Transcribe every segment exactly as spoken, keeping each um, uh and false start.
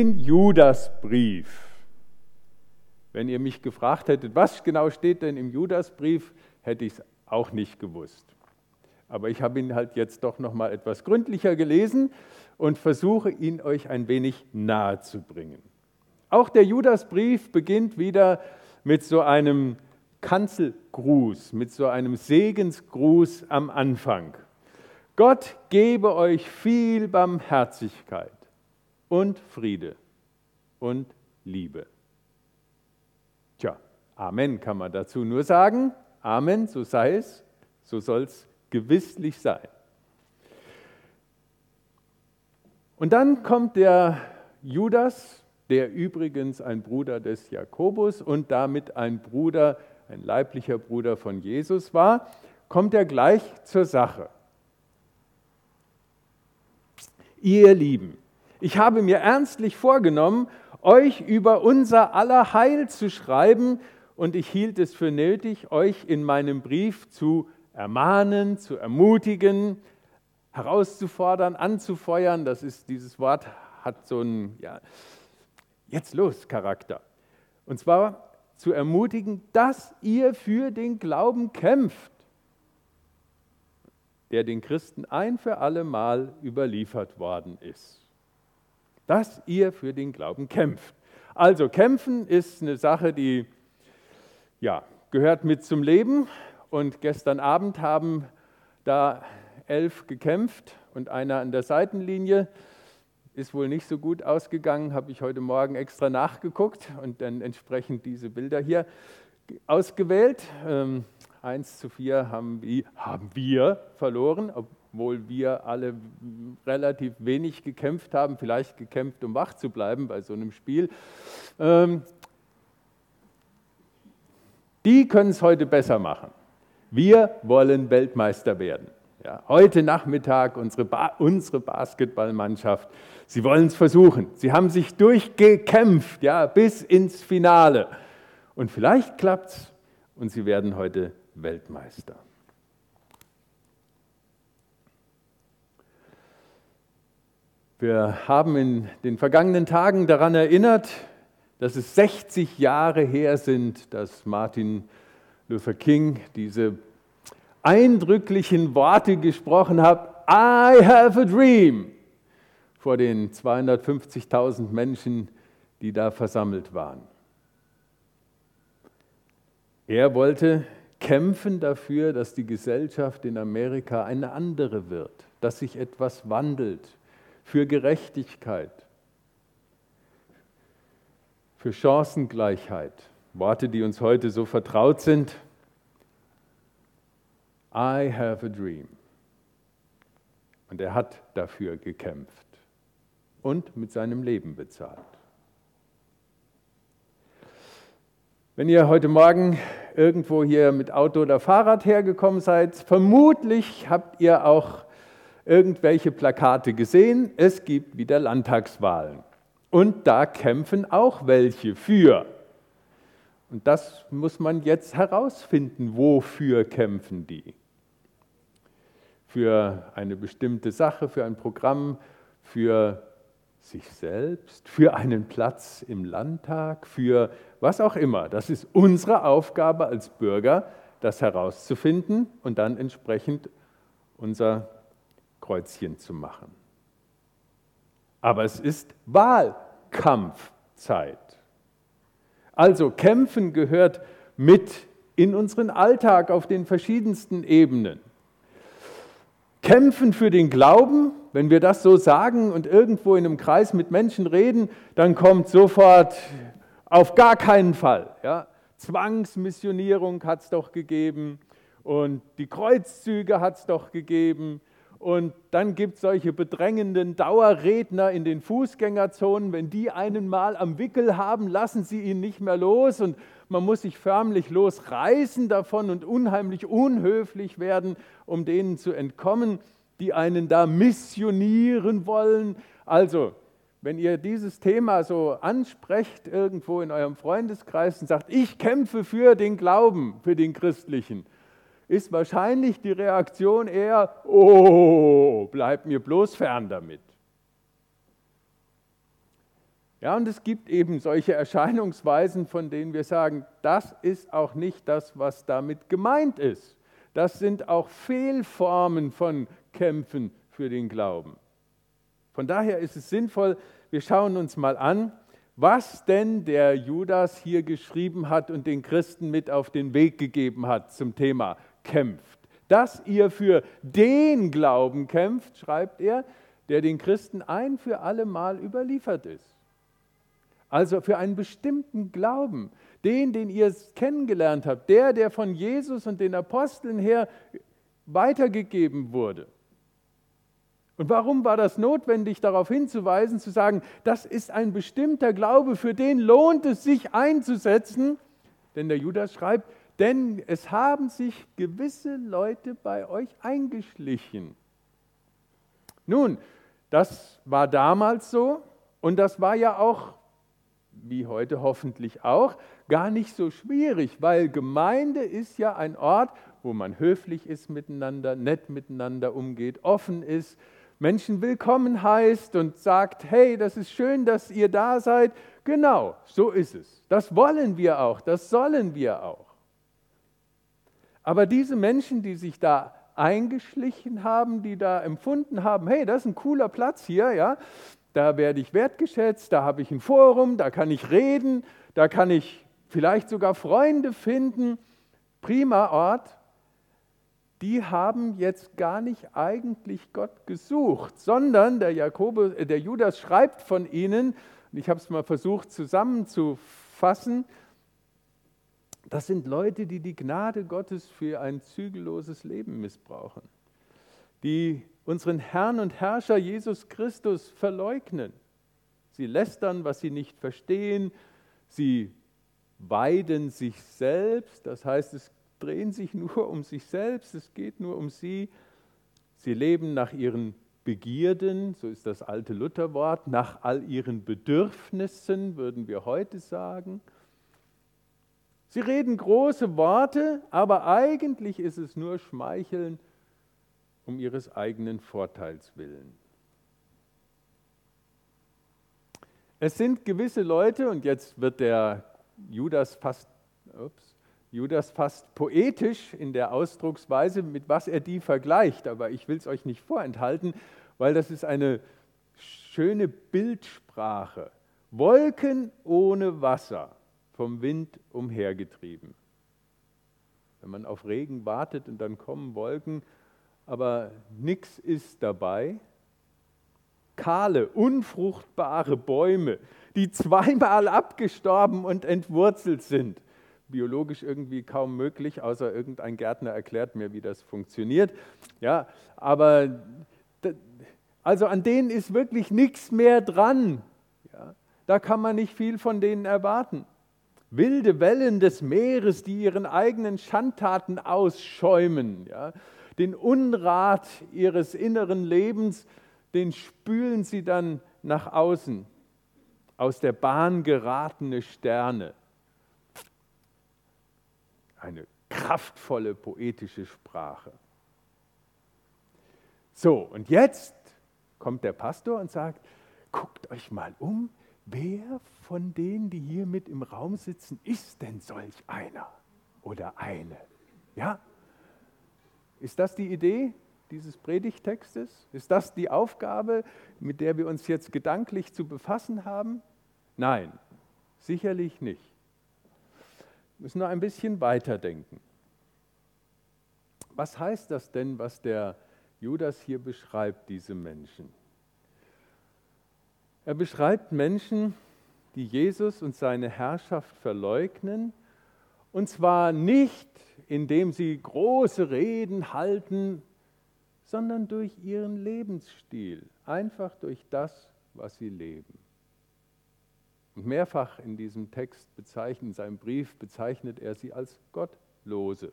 Den Judas-Brief. Wenn ihr mich gefragt hättet, was genau steht denn im Judas-Brief, hätte ich es auch nicht gewusst. Aber ich habe ihn halt jetzt doch noch mal etwas gründlicher gelesen und versuche, ihn euch ein wenig nahe zu bringen. Auch der Judas-Brief beginnt wieder mit so einem Kanzelgruß, mit so einem Segensgruß am Anfang. Gott gebe euch viel Barmherzigkeit und Friede und Liebe. Tja, Amen kann man dazu nur sagen. Amen, so sei es, so soll es gewisslich sein. Und dann kommt der Judas, der übrigens ein Bruder des Jakobus und damit ein Bruder, ein leiblicher Bruder von Jesus war, kommt er gleich zur Sache. Ihr Lieben, ich habe mir ernstlich vorgenommen, euch über unser aller Heil zu schreiben, und ich hielt es für nötig, euch in meinem Brief zu ermahnen, zu ermutigen, herauszufordern, anzufeuern. Das ist, dieses Wort hat so einen, ja, jetzt los Charakter. Und zwar zu ermutigen, dass ihr für den Glauben kämpft, der den Christen ein für alle Mal überliefert worden ist. Dass ihr für den Glauben kämpft. Also kämpfen ist eine Sache, die ja, gehört mit zum Leben. Und gestern Abend haben da elf gekämpft und einer an der Seitenlinie. Ist wohl nicht so gut ausgegangen, habe ich heute Morgen extra nachgeguckt und dann entsprechend diese Bilder hier ausgewählt. Ähm, eins zu vier haben wir, haben wir verloren, obwohl wir alle relativ wenig gekämpft haben, vielleicht gekämpft, um wach zu bleiben bei so einem Spiel. Ähm, die können es heute besser machen. Wir wollen Weltmeister werden. Ja, heute Nachmittag unsere, ba- unsere Basketballmannschaft, sie wollen es versuchen. Sie haben sich durchgekämpft, ja, bis ins Finale. Und vielleicht klappt es und sie werden heute Weltmeister. Wir haben in den vergangenen Tagen daran erinnert, dass es sechzig Jahre her sind, dass Martin Luther King diese eindrücklichen Worte gesprochen hat, I have a dream, vor den zweihundertfünfzigtausend Menschen, die da versammelt waren. Er wollte kämpfen dafür, dass die Gesellschaft in Amerika eine andere wird, dass sich etwas wandelt. Für Gerechtigkeit, für Chancengleichheit. Worte, die uns heute so vertraut sind. I have a dream. Und er hat dafür gekämpft und mit seinem Leben bezahlt. Wenn ihr heute Morgen irgendwo hier mit Auto oder Fahrrad hergekommen seid, vermutlich habt ihr auch irgendwelche Plakate gesehen, es gibt wieder Landtagswahlen. Und da kämpfen auch welche für. Und das muss man jetzt herausfinden, wofür kämpfen die? Für eine bestimmte Sache, für ein Programm, für sich selbst, für einen Platz im Landtag, für was auch immer. Das ist unsere Aufgabe als Bürger, das herauszufinden und dann entsprechend unser Kreuzchen zu machen. Aber es ist Wahlkampfzeit. Also kämpfen gehört mit in unseren Alltag auf den verschiedensten Ebenen. Kämpfen für den Glauben, wenn wir das so sagen und irgendwo in einem Kreis mit Menschen reden, dann kommt sofort auf gar keinen Fall. Ja? Zwangsmissionierung hat es doch gegeben und die Kreuzzüge hat es doch gegeben. Und dann gibt es solche bedrängenden Dauerredner in den Fußgängerzonen. Wenn die einen mal am Wickel haben, lassen sie ihn nicht mehr los. Und man muss sich förmlich losreißen davon und unheimlich unhöflich werden, um denen zu entkommen, die einen da missionieren wollen. Also, wenn ihr dieses Thema so ansprecht irgendwo in eurem Freundeskreis und sagt, ich kämpfe für den Glauben, für den Christlichen, ist wahrscheinlich die Reaktion eher, oh, bleib mir bloß fern damit. Ja, und es gibt eben solche Erscheinungsweisen, von denen wir sagen, das ist auch nicht das, was damit gemeint ist. Das sind auch Fehlformen von Kämpfen für den Glauben. Von daher ist es sinnvoll, wir schauen uns mal an, was denn der Judas hier geschrieben hat und den Christen mit auf den Weg gegeben hat zum Thema kämpft. Dass ihr für den Glauben kämpft, schreibt er, der den Christen ein für alle Mal überliefert ist. Also für einen bestimmten Glauben, den, den ihr kennengelernt habt, der, der von Jesus und den Aposteln her weitergegeben wurde. Und warum war das notwendig, darauf hinzuweisen, zu sagen, das ist ein bestimmter Glaube, für den lohnt es sich einzusetzen? Denn der Judas schreibt, denn es haben sich gewisse Leute bei euch eingeschlichen. Nun, das war damals so und das war ja auch, wie heute hoffentlich auch, gar nicht so schwierig, weil Gemeinde ist ja ein Ort, wo man höflich ist miteinander, nett miteinander umgeht, offen ist, Menschen willkommen heißt und sagt, hey, das ist schön, dass ihr da seid. Genau, so ist es. Das wollen wir auch, das sollen wir auch. Aber diese Menschen, die sich da eingeschlichen haben, die da empfunden haben, hey, das ist ein cooler Platz hier, ja, da werde ich wertgeschätzt, da habe ich ein Forum, da kann ich reden, da kann ich vielleicht sogar Freunde finden. Prima Ort. Die haben jetzt gar nicht eigentlich Gott gesucht, sondern der, Jakobus, äh, der Judas schreibt von ihnen, und ich habe es mal versucht zusammenzufassen, das sind Leute, die die Gnade Gottes für ein zügelloses Leben missbrauchen, die unseren Herrn und Herrscher Jesus Christus verleugnen. Sie lästern, was sie nicht verstehen. Sie weiden sich selbst, das heißt, es drehen sich nur um sich selbst, es geht nur um sie. Sie leben nach ihren Begierden, so ist das alte Lutherwort, nach all ihren Bedürfnissen, würden wir heute sagen. Sie reden große Worte, aber eigentlich ist es nur Schmeicheln um ihres eigenen Vorteils willen. Es sind gewisse Leute, und jetzt wird der Judas fast, ups, Judas fast poetisch in der Ausdrucksweise, mit was er die vergleicht, aber ich will es euch nicht vorenthalten, weil das ist eine schöne Bildsprache. Wolken ohne Wasser, vom Wind umhergetrieben. Wenn man auf Regen wartet und dann kommen Wolken, aber nichts ist dabei. Kahle, unfruchtbare Bäume, die zweimal abgestorben und entwurzelt sind. Biologisch irgendwie kaum möglich, außer irgendein Gärtner erklärt mir, wie das funktioniert. Ja, aber also an denen ist wirklich nichts mehr dran. Ja, da kann man nicht viel von denen erwarten. Wilde Wellen des Meeres, die ihren eigenen Schandtaten ausschäumen, ja, den Unrat ihres inneren Lebens, den spülen sie dann nach außen. Aus der Bahn geratene Sterne. Eine kraftvolle poetische Sprache. So, und jetzt kommt der Pastor und sagt, guckt euch mal um, wer von denen, die hier mit im Raum sitzen, ist denn solch einer oder eine? Ja? Ist das die Idee dieses Predigttextes? Ist das die Aufgabe, mit der wir uns jetzt gedanklich zu befassen haben? Nein, sicherlich nicht. Wir müssen noch ein bisschen weiterdenken. Was heißt das denn, was der Judas hier beschreibt, diese Menschen? Er beschreibt Menschen, die Jesus und seine Herrschaft verleugnen, und zwar nicht, indem sie große Reden halten, sondern durch ihren Lebensstil, einfach durch das, was sie leben. Und mehrfach in diesem Text bezeichnet, in seinem Brief bezeichnet er sie als Gottlose,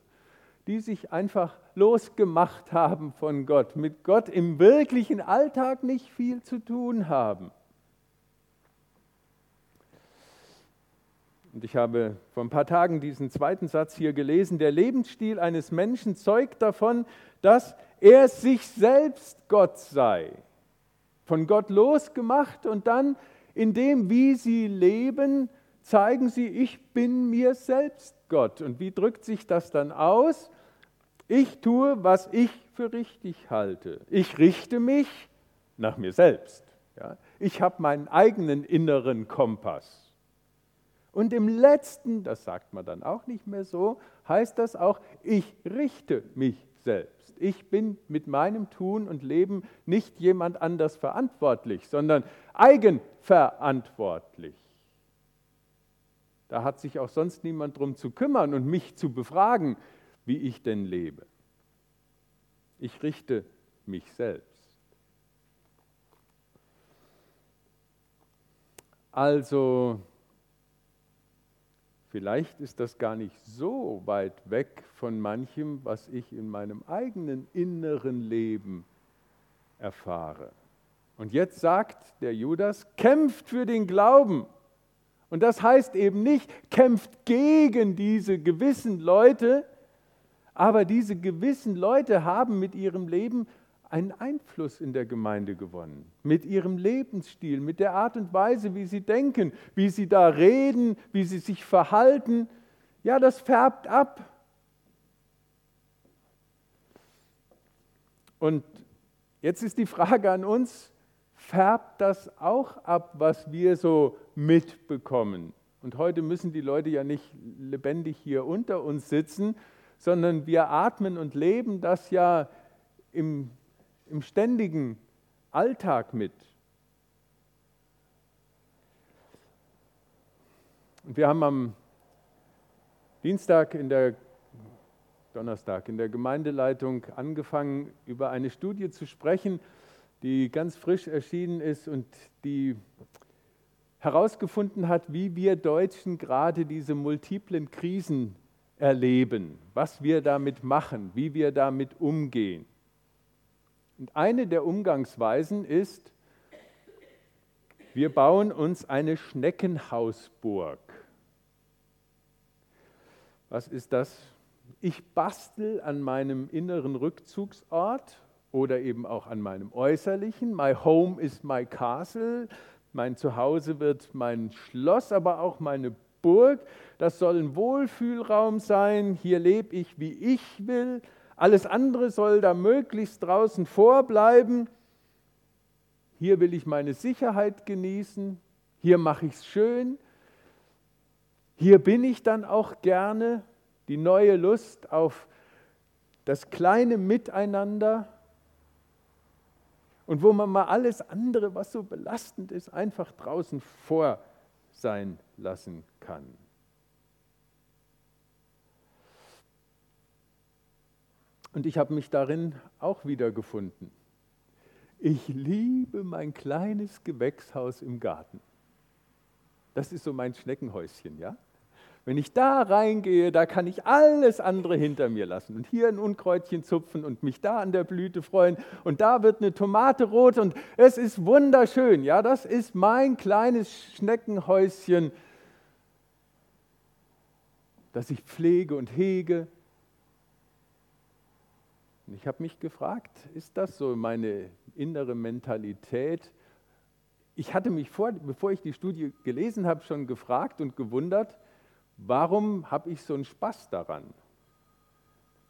die sich einfach losgemacht haben von Gott, mit Gott im wirklichen Alltag nicht viel zu tun haben. Und ich habe vor ein paar Tagen diesen zweiten Satz hier gelesen, der Lebensstil eines Menschen zeugt davon, dass er sich selbst Gott sei, von Gott losgemacht und dann In dem, wie sie leben, zeigen sie, ich bin mir selbst Gott. Und wie drückt sich das dann aus? Ich tue, was ich für richtig halte. Ich richte mich nach mir selbst. Ja? Ich habe meinen eigenen inneren Kompass. Und im Letzten, das sagt man dann auch nicht mehr so, heißt das auch, ich richte mich selbst. Ich bin mit meinem Tun und Leben nicht jemand anders verantwortlich, sondern eigenverantwortlich. Da hat sich auch sonst niemand drum zu kümmern und mich zu befragen, wie ich denn lebe. Ich richte mich selbst. Also, vielleicht ist das gar nicht so weit weg von manchem, was ich in meinem eigenen inneren Leben erfahre. Und jetzt sagt der Judas, kämpft für den Glauben. Und das heißt eben nicht, kämpft gegen diese gewissen Leute, aber diese gewissen Leute haben mit ihrem Leben einen Einfluss in der Gemeinde gewonnen, mit ihrem Lebensstil, mit der Art und Weise, wie sie denken, wie sie da reden, wie sie sich verhalten. Ja, das färbt ab. Und jetzt ist die Frage an uns, färbt das auch ab, was wir so mitbekommen? Und heute müssen die Leute ja nicht lebendig hier unter uns sitzen, sondern wir atmen und leben das ja im im ständigen Alltag mit. Und wir haben am Dienstag in der, Donnerstag in der Gemeindeleitung angefangen, über eine Studie zu sprechen, die ganz frisch erschienen ist und die herausgefunden hat, wie wir Deutschen gerade diese multiplen Krisen erleben, was wir damit machen, wie wir damit umgehen. Und eine der Umgangsweisen ist, wir bauen uns eine Schneckenhausburg. Was ist das? Ich bastel an meinem inneren Rückzugsort oder eben auch an meinem äußerlichen. My home is my castle. Mein Zuhause wird mein Schloss, aber auch meine Burg. Das soll ein Wohlfühlraum sein. Hier lebe ich, wie ich will. Alles andere soll da möglichst draußen vorbleiben. Hier will ich meine Sicherheit genießen. Hier mache ich es schön. Hier bin ich dann auch gerne. Die neue Lust auf das kleine Miteinander. Und wo man mal alles andere, was so belastend ist, einfach draußen vor sein lassen kann. Und ich habe mich darin auch wiedergefunden. Ich liebe mein kleines Gewächshaus im Garten. Das ist so mein Schneckenhäuschen, ja? Wenn ich da reingehe, da kann ich alles andere hinter mir lassen und hier ein Unkräutchen zupfen und mich da an der Blüte freuen und da wird eine Tomate rot und es ist wunderschön, ja? Das ist mein kleines Schneckenhäuschen, das ich pflege und hege. Ich habe mich gefragt, ist das so meine innere Mentalität? Ich hatte mich, vor, bevor ich die Studie gelesen habe, schon gefragt und gewundert, warum habe ich so einen Spaß daran?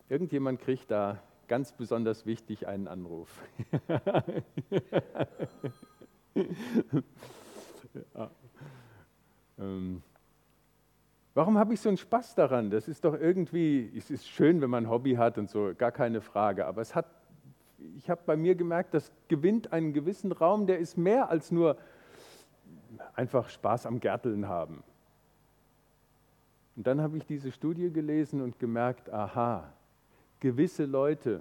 Irgendjemand kriegt da ganz besonders wichtig einen Anruf. ja. ähm. Warum habe ich so einen Spaß daran? Das ist doch irgendwie, es ist schön, wenn man ein Hobby hat und so, gar keine Frage. Aber es hat, ich habe bei mir gemerkt, das gewinnt einen gewissen Raum, der ist mehr als nur einfach Spaß am Gärteln haben. Und dann habe ich diese Studie gelesen und gemerkt, aha, gewisse Leute,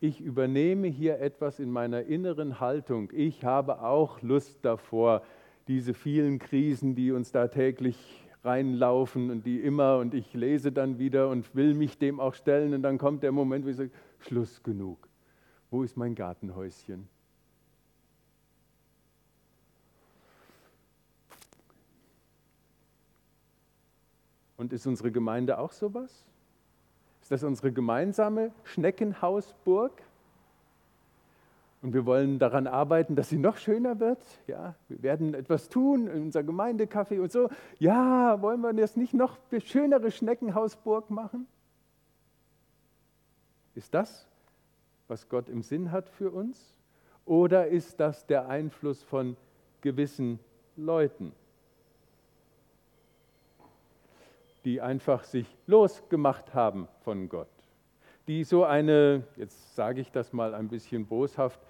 ich übernehme hier etwas in meiner inneren Haltung. Ich habe auch Lust davor, diese vielen Krisen, die uns da täglich reinlaufen und die immer, und ich lese dann wieder und will mich dem auch stellen und dann kommt der Moment, wo ich sage, Schluss genug, wo ist mein Gartenhäuschen? Und ist unsere Gemeinde auch sowas? Ist das unsere gemeinsame Schneckenhausburg? Und wir wollen daran arbeiten, dass sie noch schöner wird. Ja, wir werden etwas tun in unser Gemeindecafé und so. Ja, wollen wir das nicht noch schönere Schneckenhausburg machen? Ist das, was Gott im Sinn hat für uns? Oder ist das der Einfluss von gewissen Leuten, die einfach sich losgemacht haben von Gott? Die so eine, jetzt sage ich das mal ein bisschen boshaft,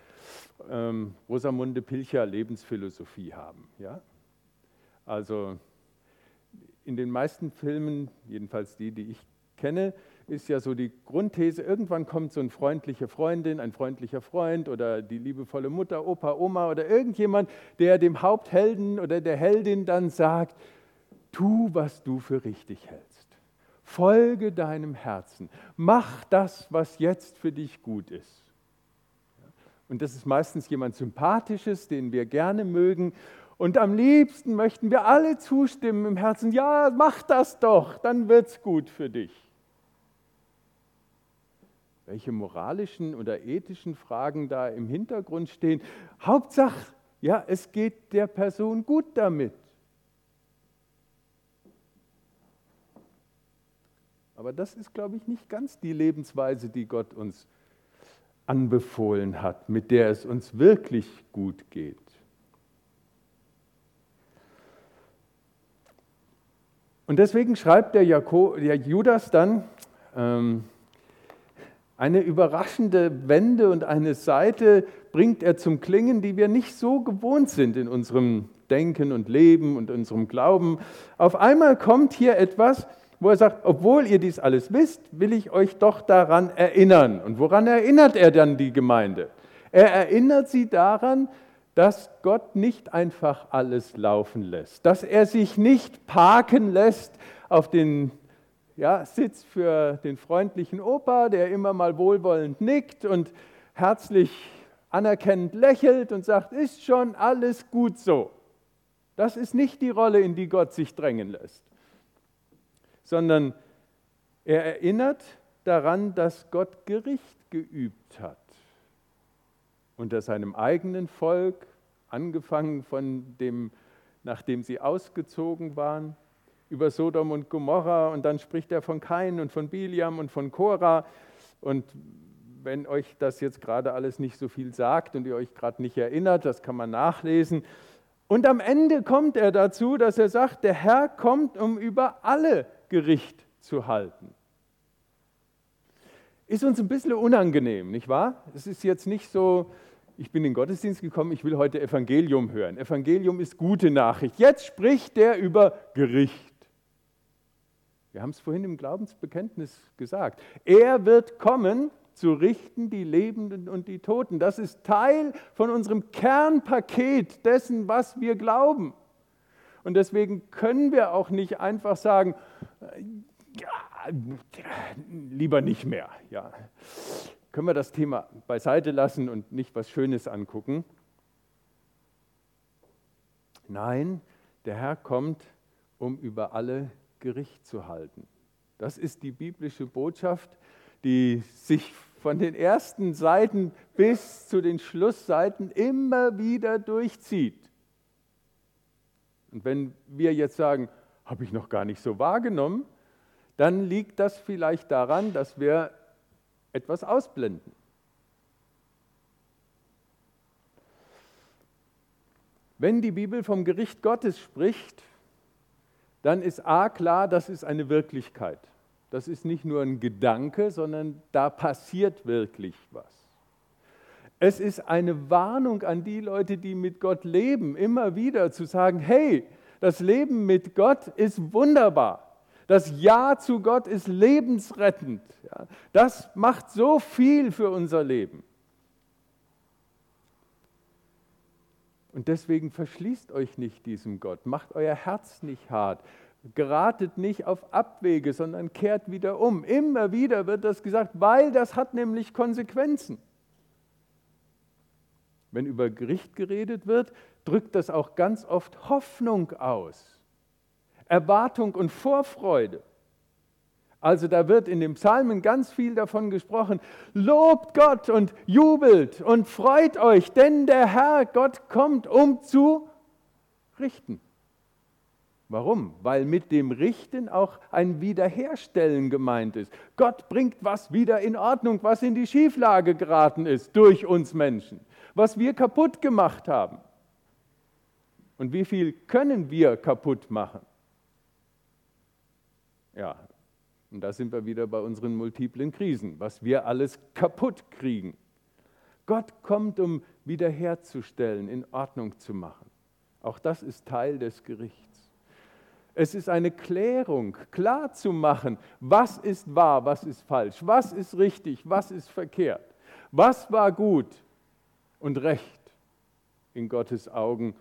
ähm, Rosamunde Pilcher Lebensphilosophie haben. Ja? Also in den meisten Filmen, jedenfalls die, die ich kenne, ist ja so die Grundthese, irgendwann kommt so eine freundliche Freundin, ein freundlicher Freund oder die liebevolle Mutter, Opa, Oma oder irgendjemand, der dem Haupthelden oder der Heldin dann sagt, tu, was du für richtig hältst. Folge deinem Herzen. Mach das, was jetzt für dich gut ist. Und das ist meistens jemand Sympathisches, den wir gerne mögen. Und am liebsten möchten wir alle zustimmen im Herzen. Ja, mach das doch, dann wird's gut für dich. Welche moralischen oder ethischen Fragen da im Hintergrund stehen. Hauptsache, ja, es geht der Person gut damit. Aber das ist, glaube ich, nicht ganz die Lebensweise, die Gott uns anbefohlen hat, mit der es uns wirklich gut geht. Und deswegen schreibt der, Jakob, der Judas dann ähm, eine überraschende Wende und eine Seite bringt er zum Klingen, die wir nicht so gewohnt sind in unserem Denken und Leben und unserem Glauben. Auf einmal kommt hier etwas, wo er sagt, obwohl ihr dies alles wisst, will ich euch doch daran erinnern. Und woran erinnert er dann die Gemeinde? Er erinnert sie daran, dass Gott nicht einfach alles laufen lässt, dass er sich nicht parken lässt auf den ja, Sitz für den freundlichen Opa, der immer mal wohlwollend nickt und herzlich anerkennend lächelt und sagt, ist schon alles gut so. Das ist nicht die Rolle, in die Gott sich drängen lässt. Sondern er erinnert daran, dass Gott Gericht geübt hat unter seinem eigenen Volk, angefangen von dem, nachdem sie ausgezogen waren, über Sodom und Gomorra. Und dann spricht er von Kain und von Biliam und von Korah. Und wenn euch das jetzt gerade alles nicht so viel sagt und ihr euch gerade nicht erinnert, das kann man nachlesen. Und am Ende kommt er dazu, dass er sagt, der Herr kommt, um über alle Gericht zu halten. Ist uns ein bisschen unangenehm, nicht wahr? Es ist jetzt nicht so, ich bin in den Gottesdienst gekommen, ich will heute Evangelium hören. Evangelium ist gute Nachricht. Jetzt spricht der über Gericht. Wir haben es vorhin im Glaubensbekenntnis gesagt. Er wird kommen, zu richten die Lebenden und die Toten. Das ist Teil von unserem Kernpaket dessen, was wir glauben. Und deswegen können wir auch nicht einfach sagen, ja, lieber nicht mehr. Ja. Können wir das Thema beiseite lassen und nicht was Schönes angucken? Nein, der Herr kommt, um über alle Gericht zu halten. Das ist die biblische Botschaft, die sich von den ersten Seiten bis zu den Schlussseiten immer wieder durchzieht. Und wenn wir jetzt sagen, habe ich noch gar nicht so wahrgenommen, dann liegt das vielleicht daran, dass wir etwas ausblenden. Wenn die Bibel vom Gericht Gottes spricht, dann ist A klar, das ist eine Wirklichkeit. Das ist nicht nur ein Gedanke, sondern da passiert wirklich was. Es ist eine Warnung an die Leute, die mit Gott leben, immer wieder zu sagen, hey, das Leben mit Gott ist wunderbar. Das Ja zu Gott ist lebensrettend. Das macht so viel für unser Leben. Und deswegen verschließt euch nicht diesem Gott, macht euer Herz nicht hart. Geratet nicht auf Abwege, sondern kehrt wieder um. Immer wieder wird das gesagt, weil das hat nämlich Konsequenzen. Wenn über Gericht geredet wird, drückt das auch ganz oft Hoffnung aus, Erwartung und Vorfreude. Also da wird in den Psalmen ganz viel davon gesprochen, lobt Gott und jubelt und freut euch, denn der Herr Gott kommt, um zu richten. Warum? Weil mit dem Richten auch ein Wiederherstellen gemeint ist. Gott bringt was wieder in Ordnung, was in die Schieflage geraten ist durch uns Menschen, was wir kaputt gemacht haben. Und wie viel können wir kaputt machen? Ja, und da sind wir wieder bei unseren multiplen Krisen, was wir alles kaputt kriegen. Gott kommt, um wiederherzustellen, in Ordnung zu machen. Auch das ist Teil des Gerichts. Es ist eine Klärung, klar zu machen, was ist wahr, was ist falsch, was ist richtig, was ist verkehrt, was war gut und recht in Gottes Augen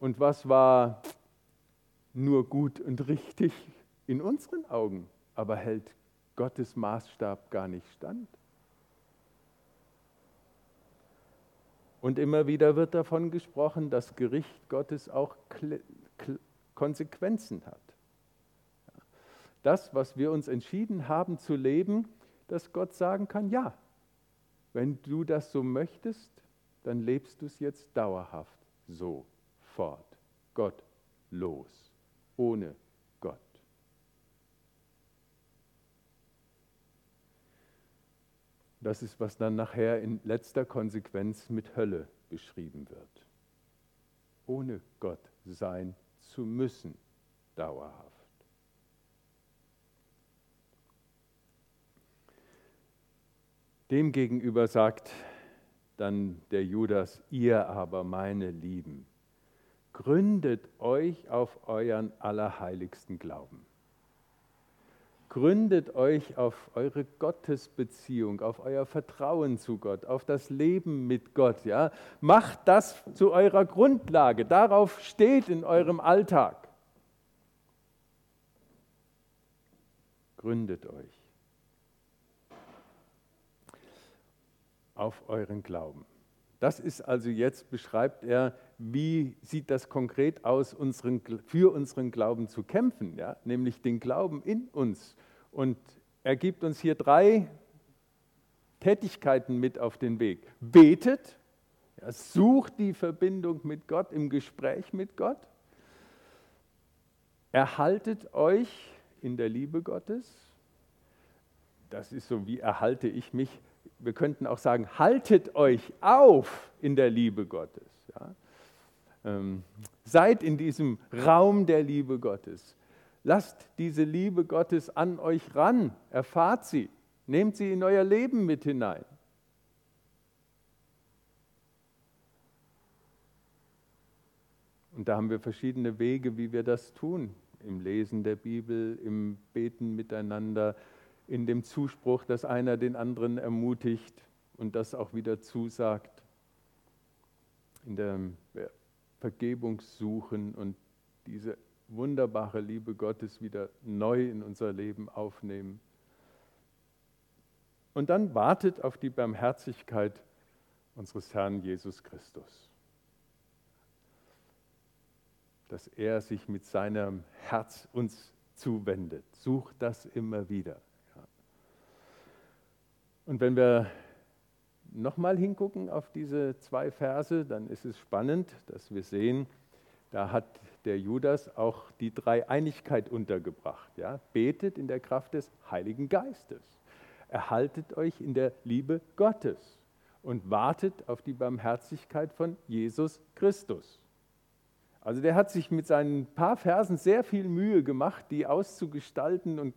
und was war nur gut und richtig in unseren Augen. Aber hält Gottes Maßstab gar nicht stand. Und immer wieder wird davon gesprochen, dass Gericht Gottes auch Konsequenzen hat. Das, was wir uns entschieden haben zu leben, dass Gott sagen kann, ja, wenn du das so möchtest, dann lebst du es jetzt dauerhaft so fort. Gott los, ohne Gott. Das ist, was dann nachher in letzter Konsequenz mit Hölle beschrieben wird. Ohne Gott sein zu müssen, dauerhaft. Demgegenüber sagt dann der Judas, ihr aber, meine Lieben, gründet euch auf euren allerheiligsten Glauben. Gründet euch auf eure Gottesbeziehung, auf euer Vertrauen zu Gott, auf das Leben mit Gott. Ja? Macht das zu eurer Grundlage. Darauf steht in eurem Alltag. Gründet euch auf euren Glauben. Das ist also jetzt, beschreibt er, wie sieht das konkret aus, unseren, für unseren Glauben zu kämpfen, ja? Nämlich den Glauben in uns. Und er gibt uns hier drei Tätigkeiten mit auf den Weg. Betet, ja, sucht die Verbindung mit Gott, im Gespräch mit Gott. Erhaltet euch in der Liebe Gottes. Das ist so, wie erhalte ich mich? Wir könnten auch sagen, haltet euch auf in der Liebe Gottes. Ja? Ähm, seid in diesem Raum der Liebe Gottes. Lasst diese Liebe Gottes an euch ran. Erfahrt sie. Nehmt sie in euer Leben mit hinein. Und da haben wir verschiedene Wege, wie wir das tun. Im Lesen der Bibel, im Beten miteinander, in dem Zuspruch, dass einer den anderen ermutigt und das auch wieder zusagt, in der Vergebungssuchen und diese wunderbare Liebe Gottes wieder neu in unser Leben aufnehmen. Und dann wartet auf die Barmherzigkeit unseres Herrn Jesus Christus, dass er sich mit seinem Herz uns zuwendet. Sucht das immer wieder. Und wenn wir nochmal hingucken auf diese zwei Verse, dann ist es spannend, dass wir sehen, da hat der Judas auch die Dreieinigkeit untergebracht. Ja? Betet in der Kraft des Heiligen Geistes. Erhaltet euch in der Liebe Gottes und wartet auf die Barmherzigkeit von Jesus Christus. Also der hat sich mit seinen paar Versen sehr viel Mühe gemacht, die auszugestalten und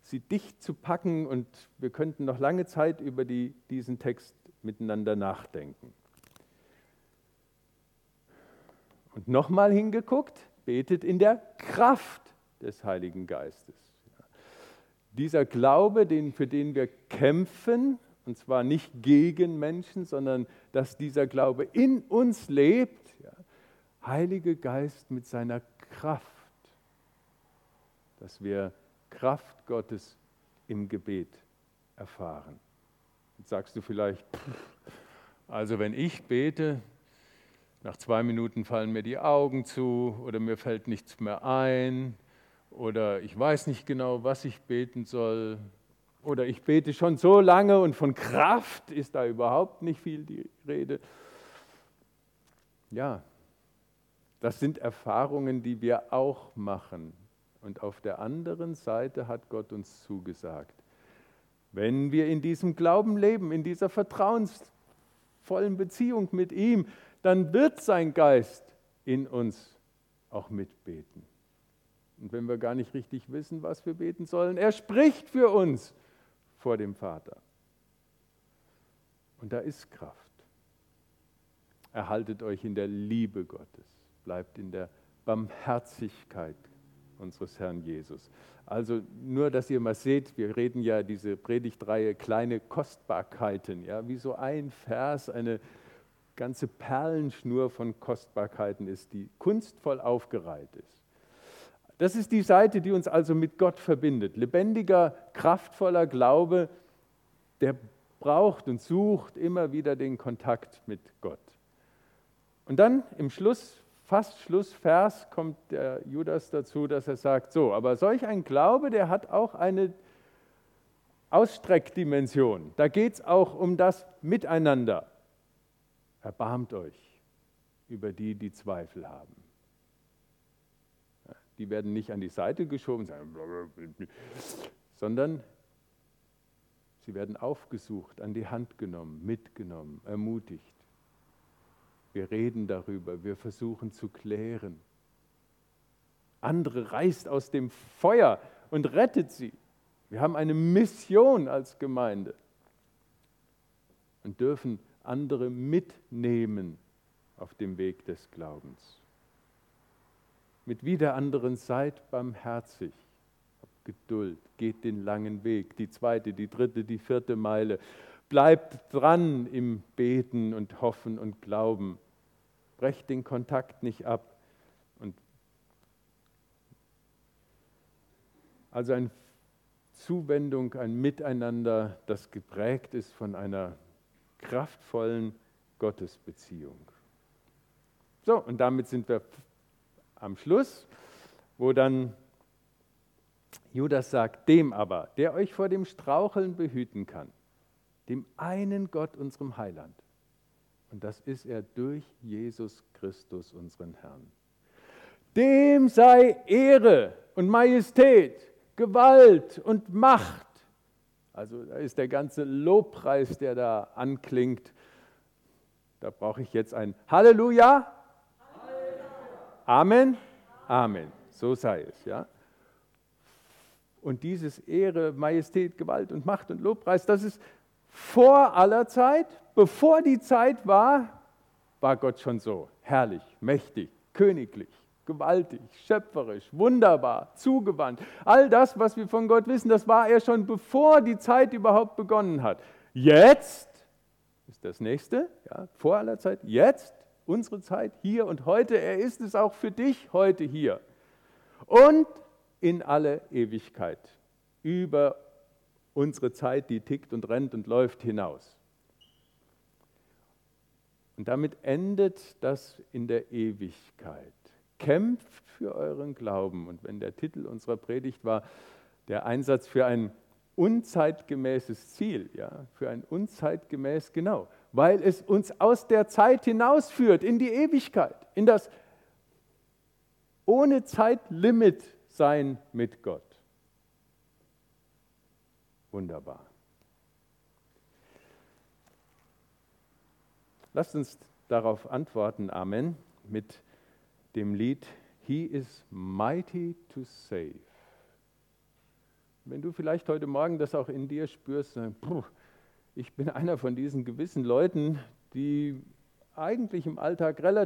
sie dicht zu packen, und wir könnten noch lange Zeit über die, diesen Text miteinander nachdenken. Und nochmal hingeguckt, betet in der Kraft des Heiligen Geistes. Dieser Glaube, den, für den wir kämpfen, und zwar nicht gegen Menschen, sondern dass dieser Glaube in uns lebt, ja, Heiliger Geist mit seiner Kraft, dass wir Kraft Gottes im Gebet erfahren. Jetzt sagst du vielleicht, also wenn ich bete, nach zwei Minuten fallen mir die Augen zu oder mir fällt nichts mehr ein oder ich weiß nicht genau, was ich beten soll, oder ich bete schon so lange und von Kraft ist da überhaupt nicht viel die Rede. Ja, das sind Erfahrungen, die wir auch machen. Und auf der anderen Seite hat Gott uns zugesagt, wenn wir in diesem Glauben leben, in dieser vertrauensvollen Beziehung mit ihm, dann wird sein Geist in uns auch mitbeten. Und wenn wir gar nicht richtig wissen, was wir beten sollen, er spricht für uns vor dem Vater. Und da ist Kraft. Erhaltet euch in der Liebe Gottes, bleibt in der Barmherzigkeit unseres Herrn Jesus. Also nur, dass ihr mal seht, wir reden ja diese Predigtreihe kleine Kostbarkeiten, ja, wie so ein Vers, eine ganze Perlenschnur von Kostbarkeiten ist, die kunstvoll aufgereiht ist. Das ist die Seite, die uns also mit Gott verbindet. Lebendiger, kraftvoller Glaube, der braucht und sucht immer wieder den Kontakt mit Gott. Und dann im Schluss, fast Schlussvers, kommt der Judas dazu, dass er sagt, so, aber solch ein Glaube, der hat auch eine Ausstreckdimension. Da geht es auch um das Miteinander. Erbarmt euch über die, die Zweifel haben. Die werden nicht an die Seite geschoben, sondern sie werden aufgesucht, an die Hand genommen, mitgenommen, ermutigt. Wir reden darüber, wir versuchen zu klären. Andere reißt aus dem Feuer und rettet sie. Wir haben eine Mission als Gemeinde und dürfen andere mitnehmen auf dem Weg des Glaubens. Mit wieder anderen seid barmherzig, habt Geduld, geht den langen Weg, die zweite, die dritte, die vierte Meile. Bleibt dran im Beten und Hoffen und Glauben. Brecht den Kontakt nicht ab. Und also eine Zuwendung, ein Miteinander, das geprägt ist von einer kraftvollen Gottesbeziehung. So, und damit sind wir am Schluss, wo dann Judas sagt, dem aber, der euch vor dem Straucheln behüten kann, dem einen Gott, unserem Heiland. Und das ist er durch Jesus Christus, unseren Herrn. Dem sei Ehre und Majestät, Gewalt und Macht. Also da ist der ganze Lobpreis, der da anklingt. Da brauche ich jetzt ein Halleluja. Halleluja. Amen. Amen. So sei es, ja. Und dieses Ehre, Majestät, Gewalt und Macht und Lobpreis, das ist vor aller Zeit, bevor die Zeit war, war Gott schon so herrlich, mächtig, königlich, gewaltig, schöpferisch, wunderbar, zugewandt. All das, was wir von Gott wissen, das war er schon, bevor die Zeit überhaupt begonnen hat. Jetzt ist das Nächste, ja, vor aller Zeit, jetzt, unsere Zeit, hier und heute. Er ist es auch für dich heute hier und in alle Ewigkeit, über unsere Zeit, die tickt und rennt und läuft hinaus. Und damit endet das in der Ewigkeit. Kämpft für euren Glauben. Und wenn der Titel unserer Predigt war, der Einsatz für ein unzeitgemäßes Ziel, ja, für ein unzeitgemäß, genau, weil es uns aus der Zeit hinausführt, in die Ewigkeit, in das ohne Zeitlimit sein mit Gott. Wunderbar. Lasst uns darauf antworten, Amen, mit dem Lied He is mighty to save. Wenn du vielleicht heute Morgen das auch in dir spürst, dann, puh, ich bin einer von diesen gewissen Leuten, die eigentlich im Alltag relativ